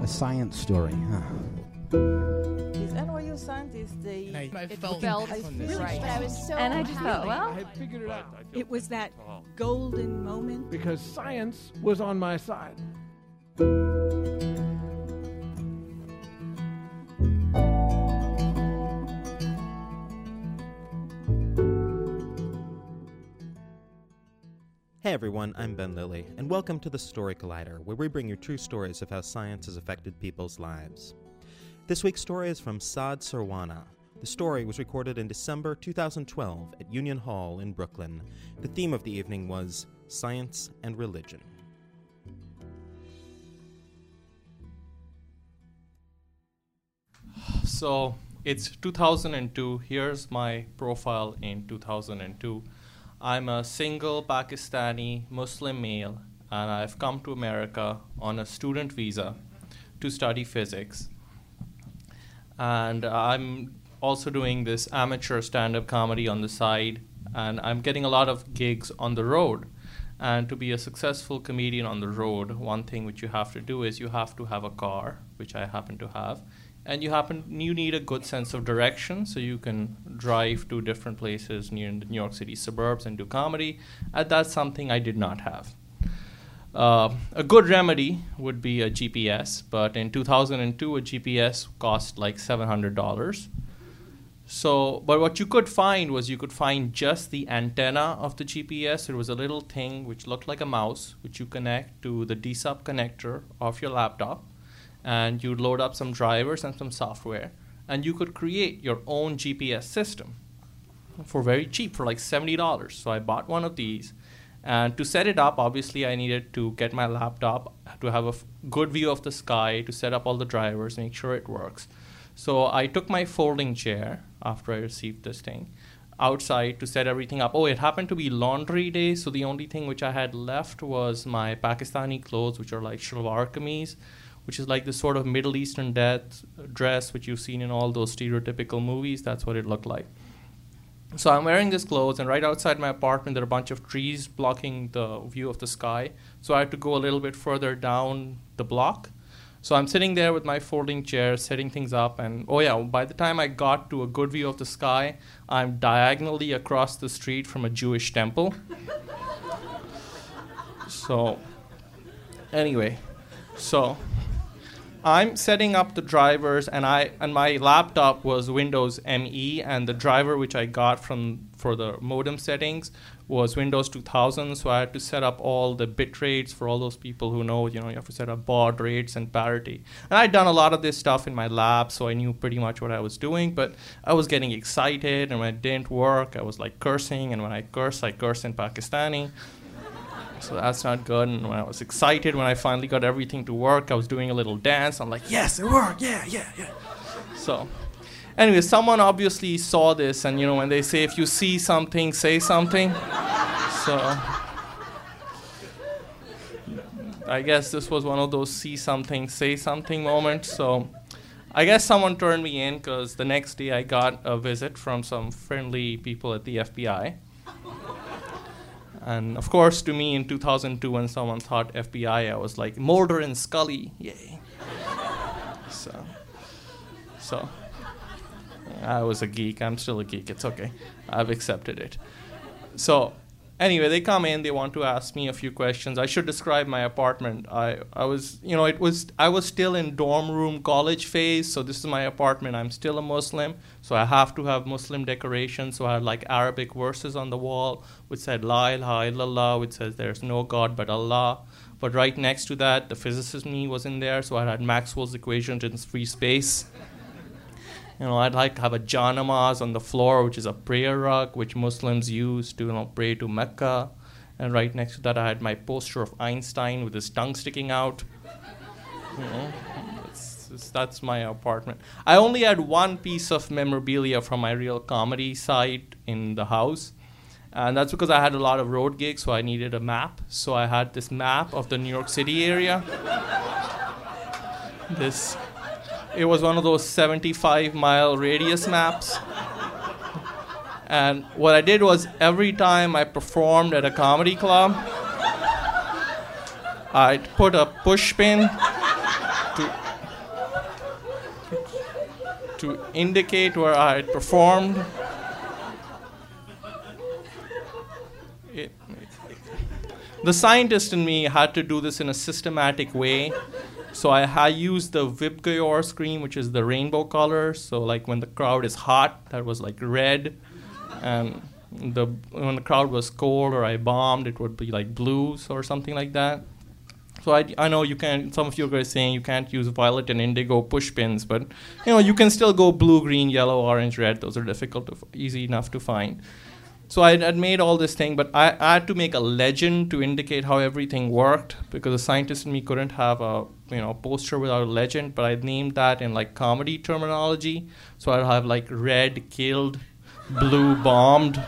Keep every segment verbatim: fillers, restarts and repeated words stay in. A science story, huh? These N Y U scientists, they... And I, I felt, felt I really right. I was so and I just happy. Thought, well... I had figured it out. It was that golden moment. Because science was on my side. Hey everyone, I'm Ben Lilly, and welcome to the Story Collider, where we bring you true stories of how science has affected people's lives. This week's story is from Saad Sarwana. The story was recorded in December two thousand twelve at Union Hall in Brooklyn. The theme of the evening was science and religion. So it's two thousand two. Here's my profile in two thousand two. I'm a single Pakistani Muslim male, and I've come to America on a student visa to study physics. And I'm also doing this amateur stand-up comedy on the side, and I'm getting a lot of gigs on the road. And to be a successful comedian on the road, one thing which you have to do is you have to have a car, which I happen to have, and you happen you need a good sense of direction, so you can drive to different places near the New York City suburbs and do comedy. And that's something I did not have. Uh, a good remedy would be a G P S, but in two thousand two, a G P S cost like seven hundred dollars. So, but what you could find was you could find just the antenna of the G P S. It was a little thing which looked like a mouse, which you connect to the D sub connector of your laptop. And you'd load up some drivers and some software, and you could create your own G P S system for very cheap, for like seventy dollars. So I bought one of these, and to set it up, obviously I needed to get my laptop to have a f- good view of the sky, to set up all the drivers, make sure it works. So I took my folding chair, after I received this thing, outside to set everything up. Oh, it happened to be laundry day, so the only thing which I had left was my Pakistani clothes, which are like shalwar kameez, which is like this sort of Middle Eastern death dress which you've seen in all those stereotypical movies. That's what it looked like. So I'm wearing this clothes, and right outside my apartment there are a bunch of trees blocking the view of the sky. So I had to go a little bit further down the block. So I'm sitting there with my folding chair, setting things up, and oh yeah, by the time I got to a good view of the sky, I'm diagonally across the street from a Jewish temple. So, anyway, so... I'm setting up the drivers, and I and my laptop was Windows M E, and the driver which I got from for the modem settings was Windows two thousand. So I had to set up all the bit rates for all those people who know. You know, you have to set up baud rates and parity. And I'd done a lot of this stuff in my lab, so I knew pretty much what I was doing. But I was getting excited, and when it didn't work, I was like cursing. And when I curse, I curse in Pakistani. So that's not good. And when I was excited, when I finally got everything to work, I was doing a little dance. I'm like, yes, it worked. Yeah, yeah, yeah. So anyway, someone obviously saw this. And, you know, when they say, if you see something, say something. So I guess this was one of those see something, say something moments. So I guess someone turned me in, because the next day I got a visit from some friendly people at the F B I. And of course, to me, in two thousand two, when someone thought F B I, I was like, Mulder and Scully, yay. so, so, I was a geek. I'm still a geek. It's okay. I've accepted it. So, anyway, they come in. They want to ask me a few questions. I should describe my apartment. I, I was, you know, it was. I was still in dorm room college phase. So this is my apartment. I'm still a Muslim, so I have to have Muslim decorations. So I had like Arabic verses on the wall, which said La ilaha illallah, which says there's no God but Allah. But right next to that, the physicist me was in there. So I had Maxwell's equations in free space. You know, I'd like to have a janamaz on the floor, which is a prayer rug, which Muslims use to, you know, pray to Mecca. And right next to that, I had my poster of Einstein with his tongue sticking out. You know, it's, it's, that's my apartment. I only had one piece of memorabilia from my real comedy side in the house. And that's because I had a lot of road gigs, so I needed a map. So I had this map of the New York City area. This... It was one of those seventy-five mile radius maps. And what I did was, every time I performed at a comedy club, I'd put a pushpin to to indicate where I had performed. It, the scientist in me had to do this in a systematic way. So I, I used the VIBGYOR screen, which is the rainbow color. So like when the crowd is hot, that was like red. And the, when the crowd was cold or I bombed, it would be like blues or something like that. So I, I know you can, some of you guys saying you can't use violet and indigo push pins, but you know you can still go blue, green, yellow, orange, red. Those are difficult, to, easy enough to find. So I had made all this thing, but I, I had to make a legend to indicate how everything worked because the scientist in me couldn't have a you know poster without a legend. But I named that in like comedy terminology, so I'd have like red killed, blue bombed.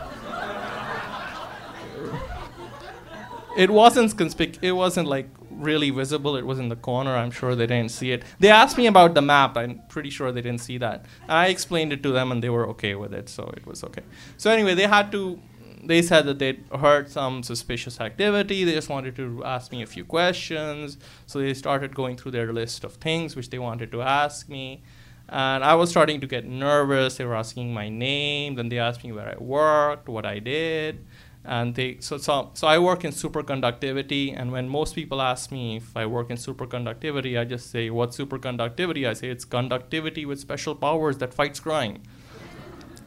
It wasn't conspic. It wasn't like really visible. It was in the corner. I'm sure they didn't see it. They asked me about the map. I'm pretty sure they didn't see that. I explained it to them, and they were okay with it, so it was okay. So anyway, they had to. They said that they'd heard some suspicious activity. They just wanted to ask me a few questions. So they started going through their list of things which they wanted to ask me. And I was starting to get nervous. They were asking my name. Then they asked me where I worked, what I did. And they so, so so I work in superconductivity. And when most people ask me if I work in superconductivity, I just say, what's superconductivity? I say, it's conductivity with special powers that fights crime.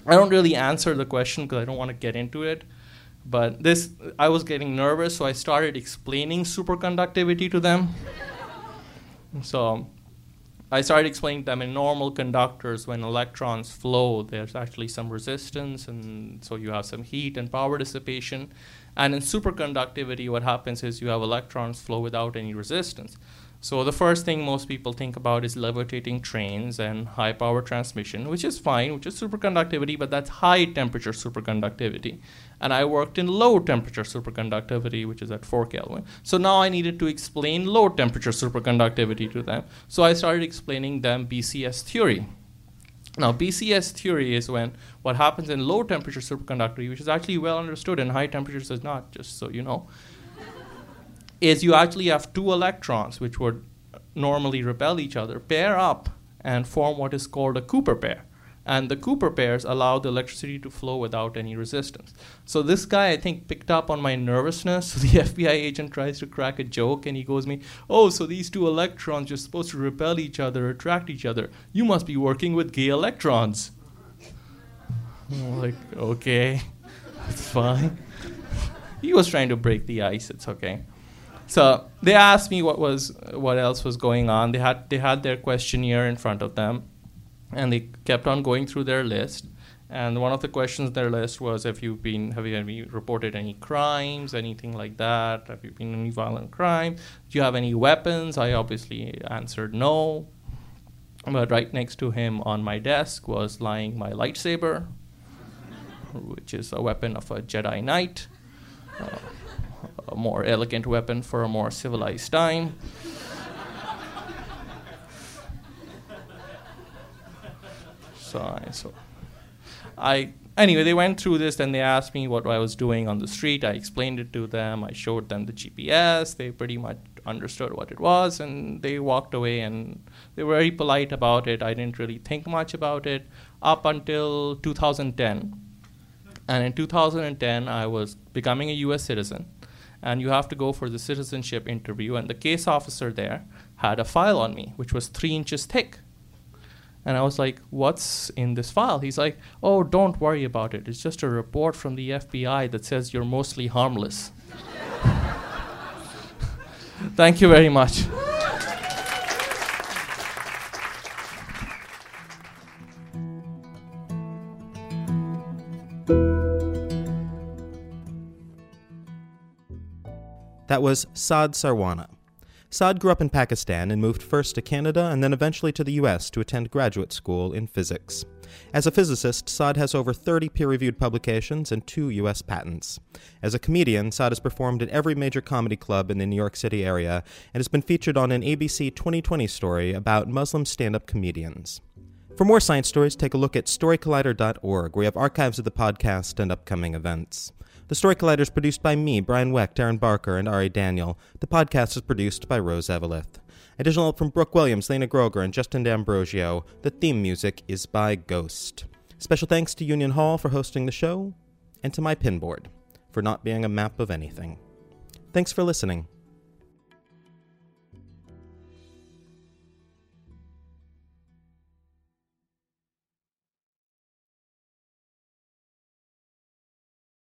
I don't really answer the question because I don't want to get into it. But this, I was getting nervous, so I started explaining superconductivity to them. So I started explaining to them in normal conductors, when electrons flow, there's actually some resistance, and so you have some heat and power dissipation. And in superconductivity, what happens is you have electrons flow without any resistance. So the first thing most people think about is levitating trains and high power transmission, which is fine, which is superconductivity, but that's high temperature superconductivity. And I worked in low temperature superconductivity, which is at four Kelvin. So now I needed to explain low temperature superconductivity to them. So I started explaining them B C S theory. Now, B C S theory is when what happens in low temperature superconductivity, which is actually well understood and high temperatures is not, just so you know, is you actually have two electrons, which would normally repel each other, pair up and form what is called a Cooper pair. And the Cooper pairs allow the electricity to flow without any resistance. So this guy, I think, picked up on my nervousness. So the F B I agent tries to crack a joke, and he goes to me, oh, so these two electrons are supposed to repel each other, attract each other. You must be working with gay electrons. I'm like, okay, that's fine. He was trying to break the ice. It's okay. So they asked me what was, what else was going on. They had, they had their questionnaire in front of them. And they kept on going through their list. And one of the questions on their list was, have you been, have you, have you reported any crimes, anything like that? Have you been any violent crime? Do you have any weapons? I obviously answered no. But right next to him on my desk was lying my lightsaber, which is a weapon of a Jedi Knight, uh, a more elegant weapon for a more civilized time. So I, anyway, they went through this, and they asked me what I was doing on the street. I explained it to them. I showed them the G P S. They pretty much understood what it was, and they walked away, and they were very polite about it. I didn't really think much about it up until two thousand ten. And in two thousand ten, I was becoming a U S citizen, and you have to go for the citizenship interview. And the case officer there had a file on me, which was three inches thick. And I was like, what's in this file? He's like, oh, don't worry about it. It's just a report from the F B I that says you're mostly harmless. Thank you very much. That was Saad Sarwana. Saad grew up in Pakistan and moved first to Canada and then eventually to the U S to attend graduate school in physics. As a physicist, Saad has over thirty peer-reviewed publications and two U S patents. As a comedian, Saad has performed at every major comedy club in the New York City area and has been featured on an A B C twenty twenty story about Muslim stand-up comedians. For more science stories, take a look at story collider dot org, where we have archives of the podcast and upcoming events. The Story Collider is produced by me, Brian Wecht, Darren Barker, and Ari Daniel. The podcast is produced by Rose Eveleth. Additional help from Brooke Williams, Lena Groger, and Justin D'Ambrosio. The theme music is by Ghost. Special thanks to Union Hall for hosting the show, and to my pinboard for not being a map of anything. Thanks for listening.